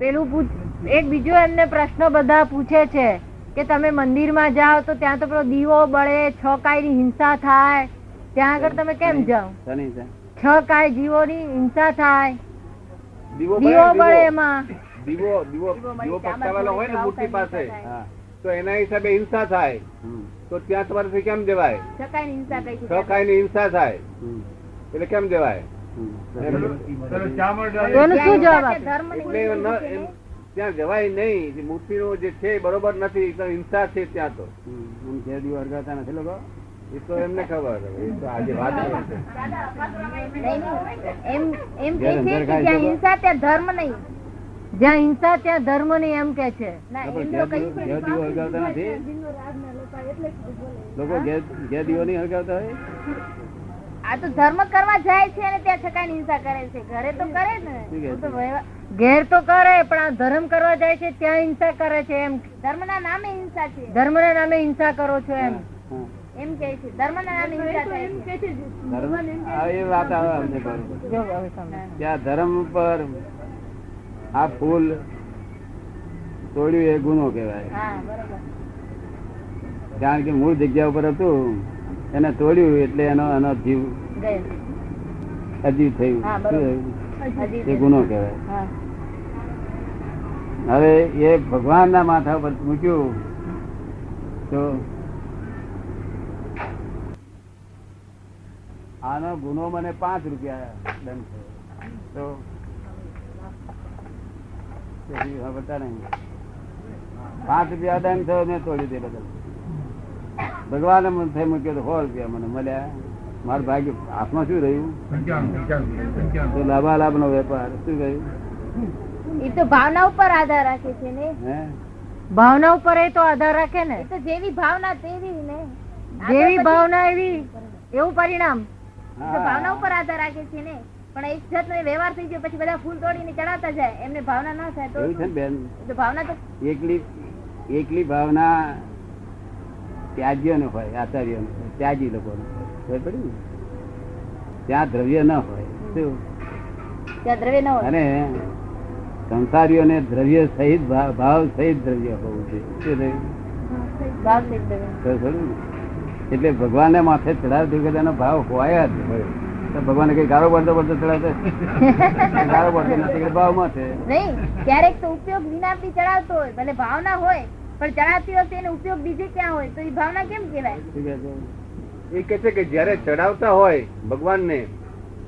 પેલું એક બીજો એમને પ્રશ્ન બધા પૂછે છે કે તમે મંદિરમાં જાઓ તો ત્યાં તો પેલો દીવો બળે, છકાયની હિંસા થાય, ત્યાં આગળ તમે કેમ જાઓ? છકાય જીવોની હિંસા થાય, દીવો બળે, એમાં દીવો પકડાવેલો હોય ને મૂર્તિ પાસે, તો એના હિસાબે હિંસા થાય, તો ત્યાં તમારે કેમ જવાય? છકાયની હિંસા થાય એટલે કેમ જવાય? ત્યાં જવાય નહીં. મૂર્તિ નો જે છે બરોબર નથી, હિંસા છે ત્યાં તો વર્ગાતા નથી લોકો, એ તો એમને ખબર. એ તો આજે વાત હિંસા ત્યાં ધર્મ નહીં, જ્યાં હિંસા ત્યાં ધર્મ નહીં એમ કે છે. લોકો ઘેર દીવો નહીં હળગાવતા હોય, આ તો ધર્મ કરવા જાય છે અને ત્યાં છતાં હિંસા કરે છે. ઘરે તો કરે ને, ઘેર તો કરે, પણ આ ધર્મ કરવા જાય છે ત્યાં હિંસા કરે છે. એમ ધર્મના નામે હિંસા છે, ધર્મના નામે હિંસા કરો છો એમ એમ કે છે. ધર્મના નામે હિંસા થાય એમ કે છે. એ વાત આવે અમને બરોબર. ત્યાં ધર્મ પર આ ફૂલ તોડ્યું એ ગુનો કહેવાય, કારણ કે મૂળ જગ્યા ઉપર હતું, એને તોડ્યું એટલે એનો જીવ અજીવ થયું, એ ગુનો કહેવાય. હવે એ ભગવાન ના માથા પર મૂક્યું તો આનો ગુનો મને 5 રૂપિયા દંડ થયો, તો ₹5 દંડ થયો. મેં તોડી દે બદલ ભગવાન મને મળ્યા, મારું ભાગ્ય હાથમાં શું રહ્યું? લાભાલાભ નો વેપાર. શું રહ્યું? એ તો ભાવના ઉપર આધાર રાખે છે ને, ભાવના ઉપર એ તો આધાર રાખે ને. તો જેવી ભાવના તેવી ને, જેવી ભાવના એવી એવું પરિણામ. ભાવના ઉપર આધાર રાખે છે ને, પણ એક જાત નો વ્યવહાર થઈ ગયો, પછી બધા ફૂલ તોડીને ચડાવતા જાય, એમને ભાવના ના થાય તો ભાવના તો એકલી ભાવના ત્યાજ્ય ન હોય, આચાર્ય ન હોય, ત્યાજી લોકો ત્યાં દ્રવ્ય ન હોય. અને સંસારીઓને દ્રવ્ય સહિત ભાવ સહિત દ્રવ્ય હોવું જોઈએ. એટલે ભગવાન ને માથે ચડાવતી વખતે એનો ભાવ હોય જ હોય. ભગવાન કઈ ગારો પડતો પડતો ચડાવતો, ગારો પડતો ભાવ માં છે નહીં. ક્યારેક તો ઉપયોગ વિના થી ચડાવતો હોય, ભલે ભાવના હોય, પણ ચડાવતી વખતે એનો ઉપયોગ બીજે ક્યાં હોય તો એ ભાવના કેમ કહેવાય? એ કહે છે કે જયારે ચડાવતા હોય ભગવાન ને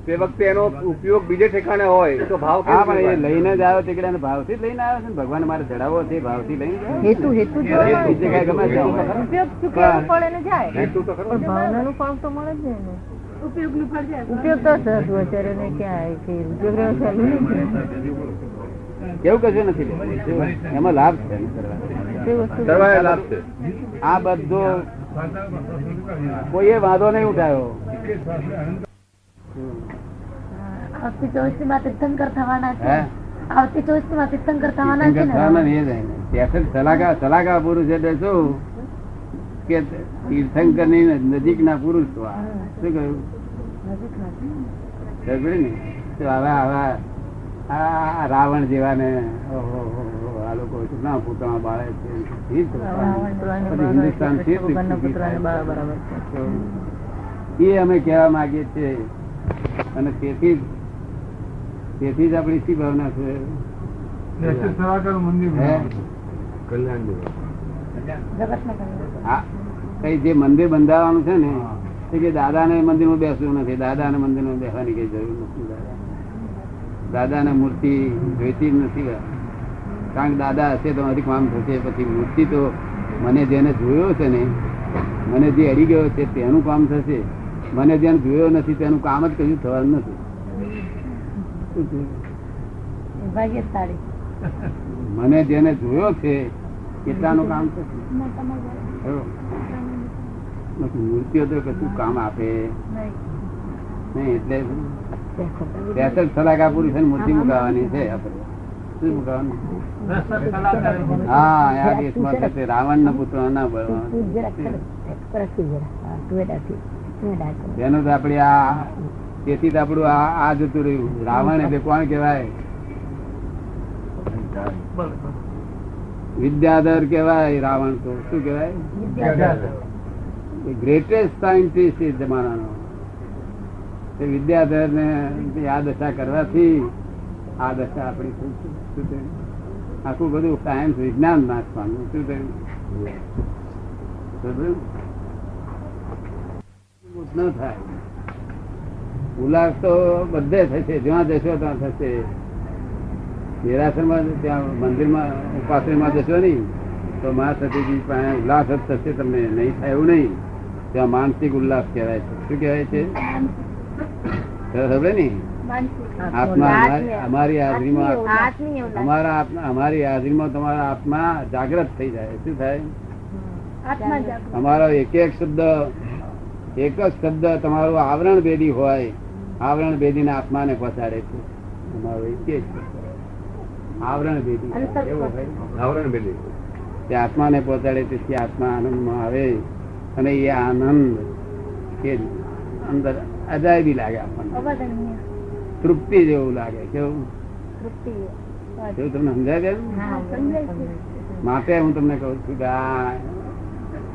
તે વખતે એનો ઉપયોગ બીજે ઠેકાણે હોય તો ભાવ લઈને જ આવ્યો છે. કે ભાવ થી લઈને આવ્યો છે, ભગવાન મારે ચડાવવો છે, ભાવ થી લઈને હેતુ બીજે કઈ ગમે જાય હેતુ તો ખરો, ભાવના નું ફળ તો મળે જ ને. ઉપયોગ નું ફળ જાય, ઉપયોગ તો સર્વચર્ય ને ક્યાં ઉપયોગ કેવું કશું નથી, એમાં લાભ છે. આ બધો કોઈ વાંધો નહીં ઉઠાયો. આવતી ચોવીસી માં તીર્થંકર થવાના છે, આવતી ચોવીસી માં તીર્થંકર થવાના છે ને. સલાહકાર પુરુષ એટલે શું કે તીર્થંકર ની નજીક ના પુરુષ. તો આ શું કહ્યું ને, આવા આવા રાવણ જેવા ને આ લોકો ના પુતળા બાળે છે. હિન્દુસ્તાન એ અમે કહેવા માંગીએ છીએ, અને તેથી જ આપણી શી ભાવના છે. કઈ જે મંદિર બંધાવવાનું છે ને, કે દાદા ને મંદિર માં બેસવું નથી, દાદા ને મંદિર માં બેસવાની કઈ જરૂર નથી. દાદા ને મૂર્તિ જોઈતી જ નથી, કારણ કે દાદા હશે તો અધિક કામ થશે. પછી મૂર્તિ તો મને જેને જોયો છે ને, મને જે અડી ગયો છે તેનું કામ થશે. મને જેને જોયો નથી તેનું કામ જ કશું થવાનું નથી. મને જેને જોયો છે કેટલાનું કામ થશે? મૂર્તિઓ તો કશું કામ આપે નહીં. એટલે મૂર્તિ મુકાવાની છે. રાવણ ના પુત્ર ના બળવાનું આપડે. તેથી આપડું આ જતું રહ્યું. રાવણ એટલે કોણ કેવાય? વિદ્યાધર કેવાય રાવણ તો. શું કેવાય? ગ્રેટેસ્ટ સાયન્ટિસ્ટ એ જમાનાનો. તે વિદ્યાધર ને આ દશા કરવાથી આ દશા આપણી શું થયું? આખું બધું સાયન્સ વિજ્ઞાન નાશ પામ્યું. શું થયું? ન થાય ઉલ્લાસ તો બધે થશે, જ્યાં જશો ત્યાં થશે. દેરાસરમાં ત્યાં મંદિરમાં ઉપાસનમાં જશો નહીં તો મા સતીજી પાસે ઉલ્લાસ જ થશે તમને. નહીં થાય એવું નહીં. ત્યાં માનસિક ઉલ્લાસ કહેવાય છે. શું કહેવાય છે? અમારી હાજરીમાં, અમારી હાજરીમાં તમારા આત્મા જાગ્રત થઈ જાય. શું થાય? અમારો એક જ શબ્દ તમારું આવરણ બેદી હોય, આવરણ બેદી ને આત્માને પસાડે છે. અમારો એક જ શબ્દ આવરણ ભેદી, આવરણ ભેદી તે આત્માને પહોંચાડે. તેથી આત્મા આનંદમાં આવે અને એ આનંદ કે અંદર અજાયબી લાગે આપણને, તૃપ્તિ જેવું લાગે. કેવું? એવું તમને સમજાય છે? માટે હું તમને કહું છું કે આ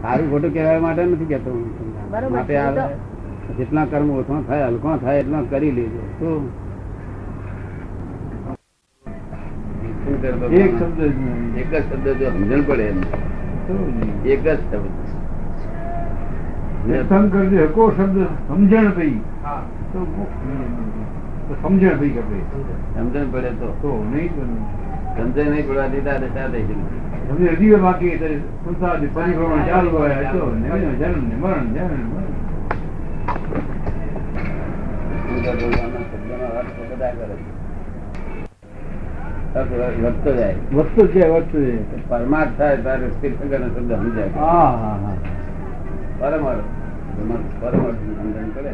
સારું ખોટું કહેવા માટે નથી કેતો હું તમને. માટે જેટલા કર્મ ઓછો થાય, હલકો થાય એટલા કરી લેજો. શું એક શબ્દ? એક જ શબ્દ જો સમજણ પડે એમ. એક જ શબ્દ હકો શબ્દ સમજણ ભાઈ. સમજણ ભાઈ કે સમજણ પડે તો નહીં સમજણ નહીં પડવા દીધા દશા થઈ ગઈ. હજી બાકી પરિભ્રમણ ચાલુ હોય તો જન્મ ને મરણ, જન્મ બધા કરે. પરમાર્થ થાય ત્યારે શબ્દ સમજાય. પરમાર્થ સમજણ કરે.